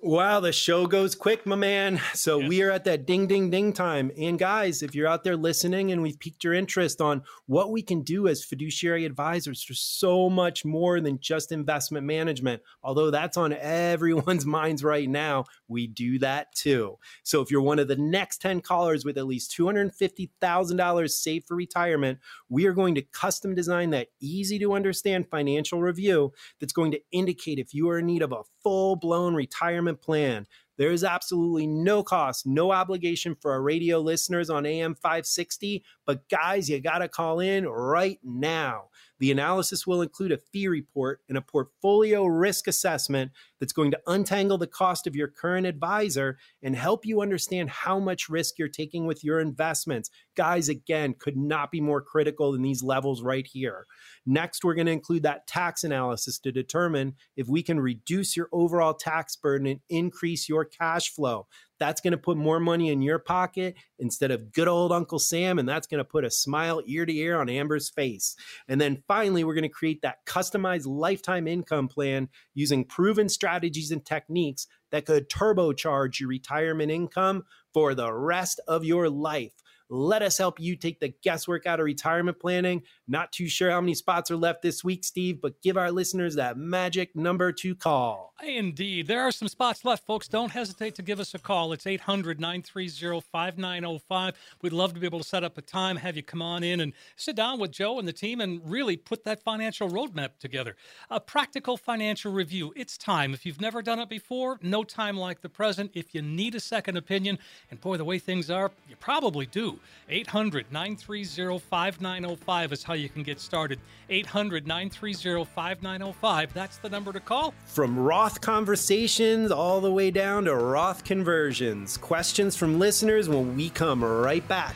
Wow, the show goes quick, my man. So yes. We are at that ding, ding, ding time. And guys, if you're out there listening and we've piqued your interest on what we can do as fiduciary advisors, there's so much more than just investment management. Although that's on everyone's minds right now, we do that too. So if you're one of the next ten callers with at least two hundred fifty thousand dollars saved for retirement, we are going to custom design that easy to understand financial review that's going to indicate if you are in need of a full-blown retirement plan. There is absolutely no cost, no obligation for our radio listeners on A M five sixty. But guys, you got to call in right now. The analysis will include a fee report and a portfolio risk assessment that's going to untangle the cost of your current advisor and help you understand how much risk you're taking with your investments. Guys, again, could not be more critical than these levels right here. Next, we're going to include that tax analysis to determine if we can reduce your overall tax burden and increase your cash flow. That's going to put more money in your pocket instead of good old Uncle Sam, and that's going to put a smile ear to ear on Amber's face. And then finally, we're going to create that customized lifetime income plan using proven strategies and techniques that could turbocharge your retirement income for the rest of your life. Let us help you take the guesswork out of retirement planning. Not too sure how many spots are left this week, Steve, but give our listeners that magic number to call. Indeed. There are some spots left, folks. Don't hesitate to give us a call. It's eight hundred, nine three zero, five nine zero five. We'd love to be able to set up a time, have you come on in and sit down with Joe and the team and really put that financial roadmap together. A practical financial review. It's time. If you've never done it before, no time like the present. If you need a second opinion, and boy, the way things are, you probably do. eight hundred, nine three zero, five nine zero five is how you can get started. eight hundred, nine three zero, five nine zero five. That's the number to call. From Roth conversations all the way down to Roth conversions. Questions from listeners when we come right back.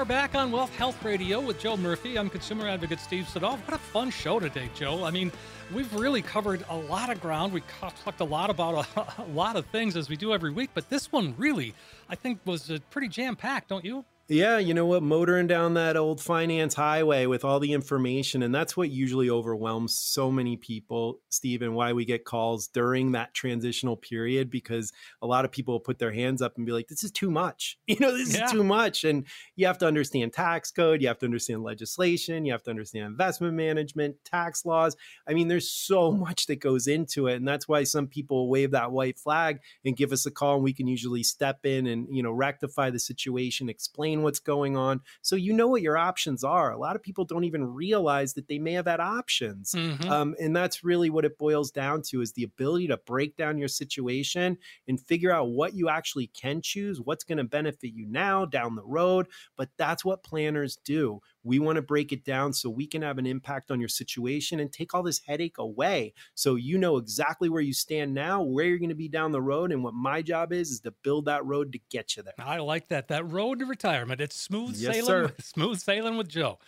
are back on Wealth Health Radio with Joe Murphy. I'm consumer advocate Steve Siddall. What a fun show today, Joe. I mean, we've really covered a lot of ground. We talked a lot about a, a lot of things, as we do every week, but this one really, I think, was pretty jam-packed, don't you? Yeah, you know what? Motoring down that old finance highway with all the information. And that's what usually overwhelms so many people, Steve, and why we get calls during that transitional period, because a lot of people put their hands up and be like, this is too much. You know, this yeah. is too much. And you have to understand tax code. You have to understand legislation. You have to understand investment management, tax laws. I mean, there's so much that goes into it. And that's why some people wave that white flag and give us a call, and we can usually step in and, you know, rectify the situation, explain what's going on, so you know what your options are. A lot of people don't even realize that they may have had options. Mm-hmm. Um, and that's really what it boils down to, is the ability to break down your situation and figure out what you actually can choose, what's going to benefit you now, down the road. But that's what planners do. We want to break it down so we can have an impact on your situation and take all this headache away. So you know exactly where you stand now, where you're going to be down the road. And what my job is, is to build that road to get you there. I like that. That road to retirement. It's smooth yes, sailing. Sir. Smooth sailing with Joe.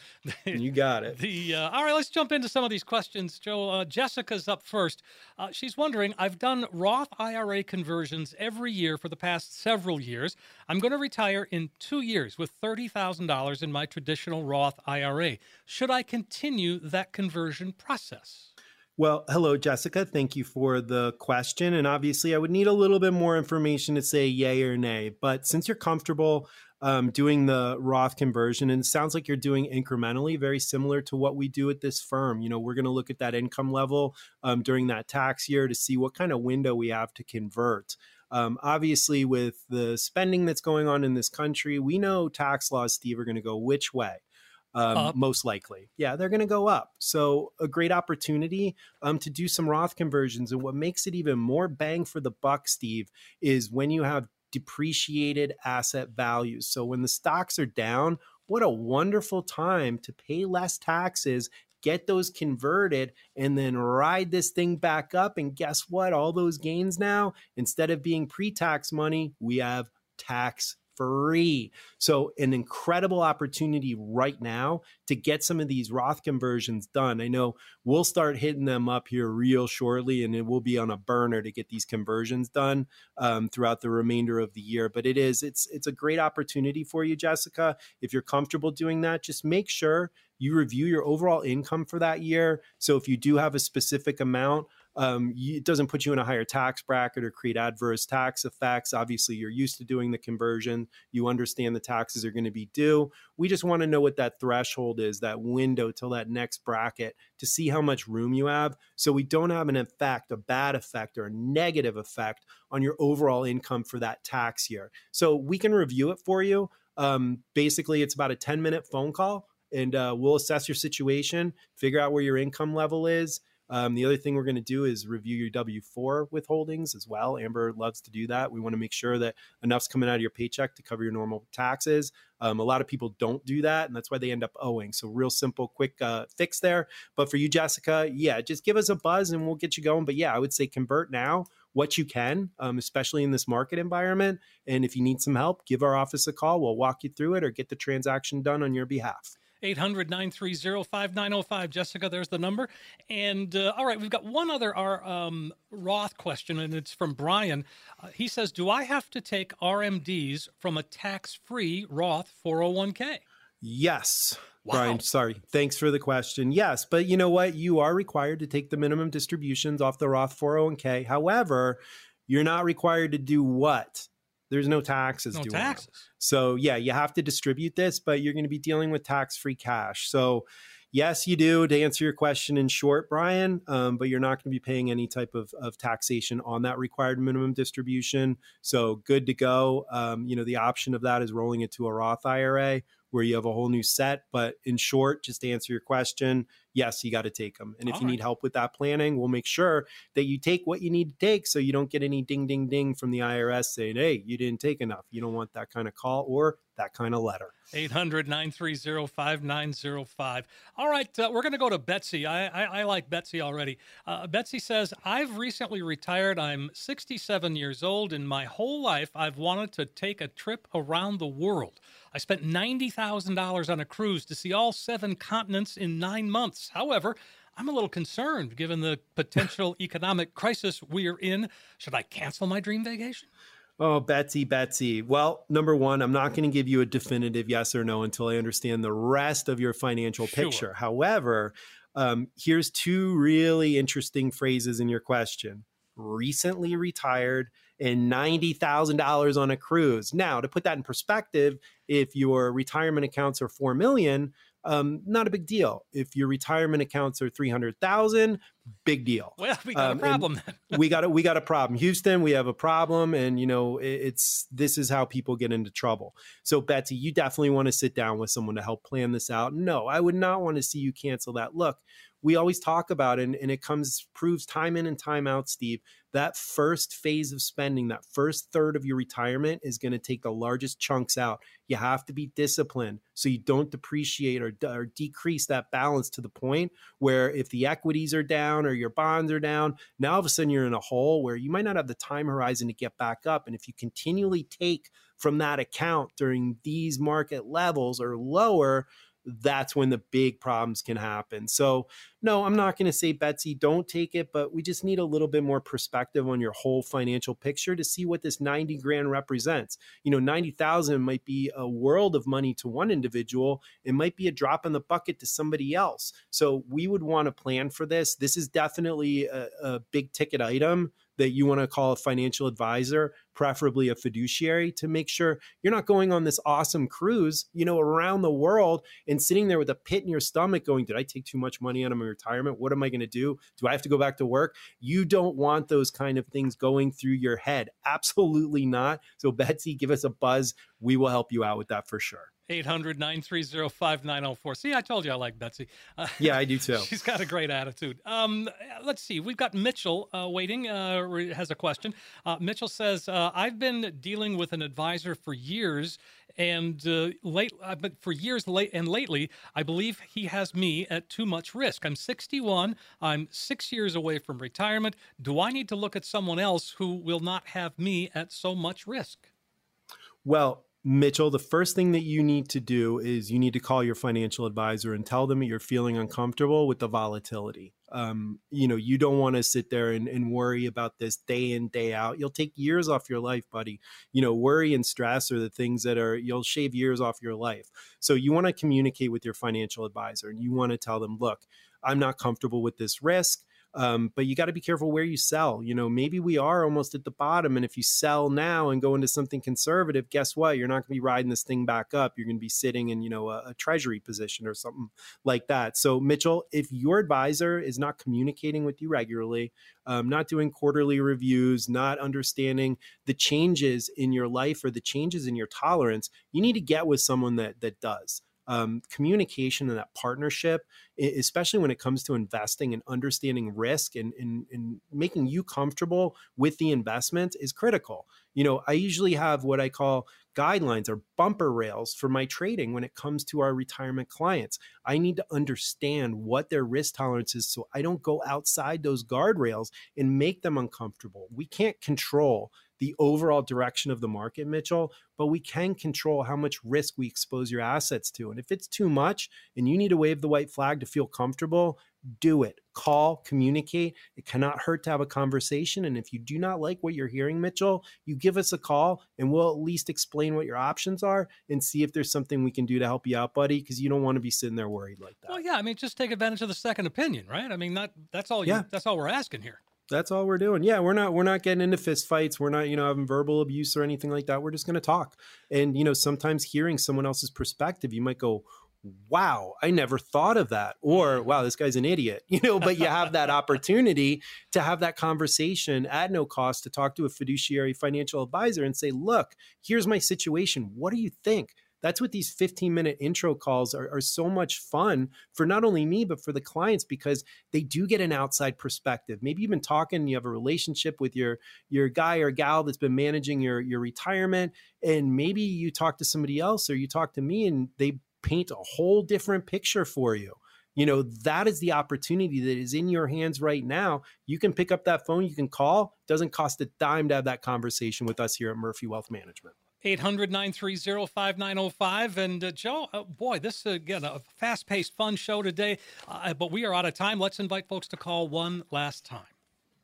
You got it. The uh, all right, let's jump into some of these questions, Joe. Uh, Jessica's up first. Uh, she's wondering, I've done Roth I R A conversions every year for the past several years. I'm going to retire in two years with thirty thousand dollars in my traditional Roth I R A. Should I continue that conversion process? Well, hello, Jessica. Thank you for the question. And obviously, I would need a little bit more information to say yay or nay. But since you're comfortable um, doing the Roth conversion, and it sounds like you're doing incrementally, very similar to what we do at this firm. You know, we're going to look at that income level um, during that tax year to see what kind of window we have to convert. Um, obviously, with the spending that's going on in this country, we know tax laws, Steve, are going to go which way? Um, most likely. Yeah, they're going to go up. So a great opportunity um, to do some Roth conversions. And what makes it even more bang for the buck, Steve, is when you have depreciated asset values. So when the stocks are down, what a wonderful time to pay less taxes, get those converted, and then ride this thing back up. And guess what? All those gains now, instead of being pre-tax money, we have tax free. So an incredible opportunity right now to get some of these Roth conversions done. I know we'll start hitting them up here real shortly, and it will be on a burner to get these conversions done um, throughout the remainder of the year. But it is, it's, it's a great opportunity for you, Jessica. If you're comfortable doing that, just make sure you review your overall income for that year. So if you do have a specific amount, Um, you, it doesn't put you in a higher tax bracket or create adverse tax effects. Obviously, you're used to doing the conversion. You understand the taxes are going to be due. We just want to know what that threshold is, that window till that next bracket, to see how much room you have, so we don't have an effect, a bad effect or a negative effect on your overall income for that tax year. So we can review it for you. Um, basically, it's about a ten minute phone call, and uh, we'll assess your situation, figure out where your income level is. Um, the other thing we're going to do is review your W four withholdings as well. Amber loves to do that. We want to make sure that enough's coming out of your paycheck to cover your normal taxes. Um, a lot of people don't do that, and that's why they end up owing. So real simple, quick uh, fix there. But for you, Jessica, yeah, just give us a buzz and we'll get you going. But yeah, I would say convert now what you can, um, especially in this market environment. And if you need some help, give our office a call. We'll walk you through it or get the transaction done on your behalf. eight hundred, nine three zero, five nine zero five. Jessica, there's the number. And uh, all right, we've got one other our, um, Roth question, and it's from Brian. Uh, he says, do I have to take R M Ds from a tax-free Roth four oh one k? Yes. Wow. Brian, sorry. Thanks for the question. Yes, but you know what? You are required to take the minimum distributions off the Roth four oh one k. However, you're not required to do what? There's no taxes. No taxes. Them. So yeah, you have to distribute this, but you're going to be dealing with tax-free cash. So yes, you do, to answer your question in short, Brian, um, but you're not going to be paying any type of, of taxation on that required minimum distribution. So good to go. Um, you know, the option of that is rolling it to a Roth I R A where you have a whole new set. But in short, just to answer your question, yes, you got to take them. And if All you right. need help with that planning, we'll make sure that you take what you need to take so you don't get any ding, ding, ding from the I R S saying, hey, you didn't take enough. You don't want that kind of call, or that kind of letter. eight hundred, nine three zero, five nine zero five. All right, uh, we're going to go to Betsy. I, I, I like Betsy already. Uh, Betsy says, I've recently retired. I'm sixty-seven years old, and my whole life I've wanted to take a trip around the world. I spent ninety thousand dollars on a cruise to see all seven continents in nine months. However, I'm a little concerned given the potential economic crisis we're in. Should I cancel my dream vacation? Oh, Betsy, Betsy. Well, number one, I'm not going to give you a definitive yes or no until I understand the rest of your financial sure. picture. However, um, here's two really interesting phrases in your question. Recently retired and ninety thousand dollars on a cruise. Now, to put that in perspective, if your retirement accounts are four million dollars, Um, not a big deal. If your retirement accounts are three hundred thousand dollars, big deal. Well, we got um, a problem. we got a, we got a problem. Houston, we have a problem. And, you know, it, it's, this is how people get into trouble. So Betsy, you definitely want to sit down with someone to help plan this out. No, I would not want to see you cancel that. Look, we always talk about it, and, and it comes, proves time in and time out, Steve, that first phase of spending, that first third of your retirement is going to take the largest chunks out. You have to be disciplined so you don't depreciate or, or decrease that balance to the point where if the equities are down or your bonds are down, now all of a sudden you're in a hole where you might not have the time horizon to get back up. And if you continually take from that account during these market levels or lower, that's when the big problems can happen. So no, I'm not going to say, Betsy, don't take it, but we just need a little bit more perspective on your whole financial picture to see what this ninety grand represents. You know, ninety thousand might be a world of money to one individual. It might be a drop in the bucket to somebody else. So we would want to plan for this. This is definitely a, a big ticket item that you want to call a financial advisor, preferably a fiduciary, to make sure you're not going on this awesome cruise, you know, around the world and sitting there with a pit in your stomach going, did I take too much money out of my retirement? What am I going to do? Do I have to go back to work? You don't want those kind of things going through your head. Absolutely not. So Betsy, give us a buzz. We will help you out with that for sure. eight hundred, nine three zero, five nine zero four. See, I told you I like Betsy. Uh, yeah, I do too. She's got a great attitude. Um, let's see. We've got Mitchell uh, waiting, uh, has a question. Uh, Mitchell says, uh, I've been dealing with an advisor for years and uh, late, uh, but for years late and lately, I believe he has me at too much risk. I'm sixty-one. I'm six years away from retirement. Do I need to look at someone else who will not have me at so much risk? Well, Mitchell, the first thing that you need to do is you need to call your financial advisor and tell them that you're feeling uncomfortable with the volatility. Um, you know, you don't want to sit there and, and worry about this day in, day out. You'll take years off your life, buddy. You know, worry and stress are the things that are, you'll shave years off your life. So you want to communicate with your financial advisor and you want to tell them, look, I'm not comfortable with this risk. Um, but you got to be careful where you sell. You know, maybe we are almost at the bottom. And if you sell now and go into something conservative, guess what? You're not going to be riding this thing back up. You're going to be sitting in, you know, a, a treasury position or something like that. So Mitchell, if your advisor is not communicating with you regularly, um, not doing quarterly reviews, not understanding the changes in your life or the changes in your tolerance, you need to get with someone that that does. Um, communication and that partnership, especially when it comes to investing and understanding risk and, and, and making you comfortable with the investment is critical. You know, I usually have what I call guidelines or bumper rails for my trading when it comes to our retirement clients. I need to understand what their risk tolerance is so I don't go outside those guardrails and make them uncomfortable. We can't control the overall direction of the market, Mitchell, but we can control how much risk we expose your assets to. And if it's too much and you need to wave the white flag to feel comfortable, do it. Call, communicate. It cannot hurt to have a conversation. And if you do not like what you're hearing, Mitchell, you give us a call and we'll at least explain what your options are and see if there's something we can do to help you out, buddy, because you don't want to be sitting there worried like that. Well, yeah, I mean, just take advantage of the second opinion, right? I mean, not, that's all you, yeah. that's all we're asking here. That's all we're doing. Yeah, we're not we're not getting into fist fights. We're not, you know, having verbal abuse or anything like that. We're just going to talk. And, you know, sometimes hearing someone else's perspective, you might go, wow, I never thought of that. Or, wow, this guy's an idiot, you know, but you have that opportunity to have that conversation at no cost to talk to a fiduciary financial advisor and say, look, here's my situation. What do you think? That's what these fifteen minute intro calls are, are so much fun for not only me, but for the clients, because they do get an outside perspective. Maybe you've been talking, you have a relationship with your, your guy or gal that's been managing your, your retirement. And maybe you talk to somebody else or you talk to me and they paint a whole different picture for you. You know, that is the opportunity that is in your hands right now. You can pick up that phone, you can call. It doesn't cost a dime to have that conversation with us here at Murphy Wealth Management. eight hundred, nine three zero, five nine zero five. And uh, Joe, oh boy, this is, again, a fast-paced, fun show today, uh, but we are out of time. Let's invite folks to call one last time.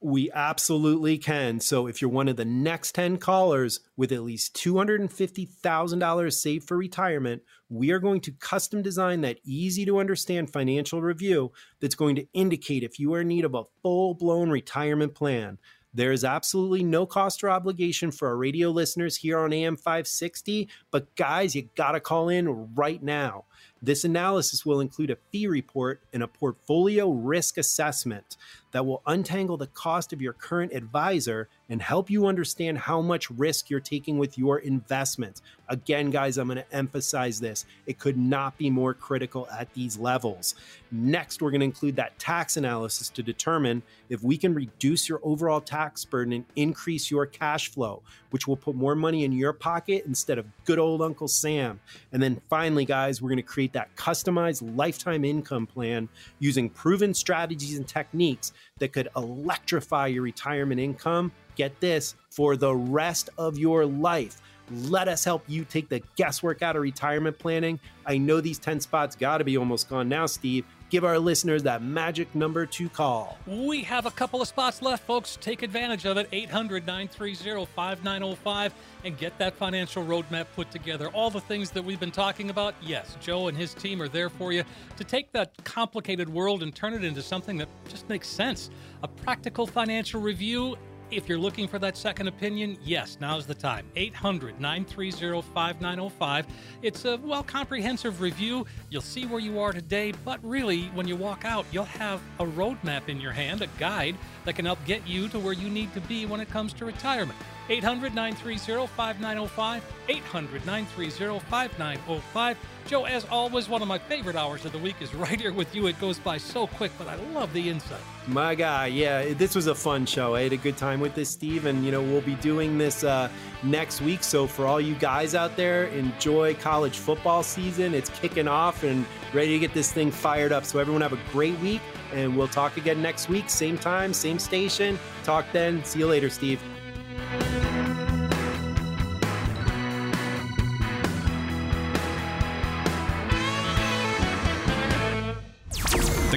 We absolutely can. So if you're one of the next ten callers with at least two hundred fifty thousand dollars saved for retirement, we are going to custom design that easy to understand financial review that's going to indicate if you are in need of a full-blown retirement plan. There is absolutely no cost or obligation for our radio listeners here on A M five sixty, but guys, you gotta call in right now. This analysis will include a fee report and a portfolio risk assessment that will untangle the cost of your current advisor and help you understand how much risk you're taking with your investments. Again, guys, I'm going to emphasize this. It could not be more critical at these levels. Next, we're going to include that tax analysis to determine if we can reduce your overall tax burden and increase your cash flow, which will put more money in your pocket instead of good old Uncle Sam. And then finally, guys, we're going to create that customized lifetime income plan using proven strategies and techniques that could electrify your retirement income. Get this, for the rest of your life. Let us help you take the guesswork out of retirement planning. I know these ten spots got to be almost gone now, Steve. Give our listeners that magic number to call. We have a couple of spots left, folks. Take advantage of it. eight hundred, nine three zero, five nine zero five and get that financial roadmap put together. All the things that we've been talking about, yes, Joe and his team are there for you to take that complicated world and turn it into something that just makes sense. A practical financial review. If you're looking for that second opinion, yes, now's the time. eight hundred, nine three zero, five nine zero five. It's a, well, comprehensive review. You'll see where you are today, but really, when you walk out, you'll have a roadmap in your hand, a guide that can help get you to where you need to be when it comes to retirement. eight hundred, nine three zero, five nine zero five, eight hundred, nine three zero, five nine zero five. Joe, as always, one of my favorite hours of the week is right here with you. It goes by so quick, but I love the insight. My guy, yeah, this was a fun show. I had a good time with this, Steve, and, you know, we'll be doing this uh, next week. So for all you guys out there, enjoy college football season. It's kicking off and ready to get this thing fired up. So everyone have a great week, and we'll talk again next week. Same time, same station. Talk then. See you later, Steve. The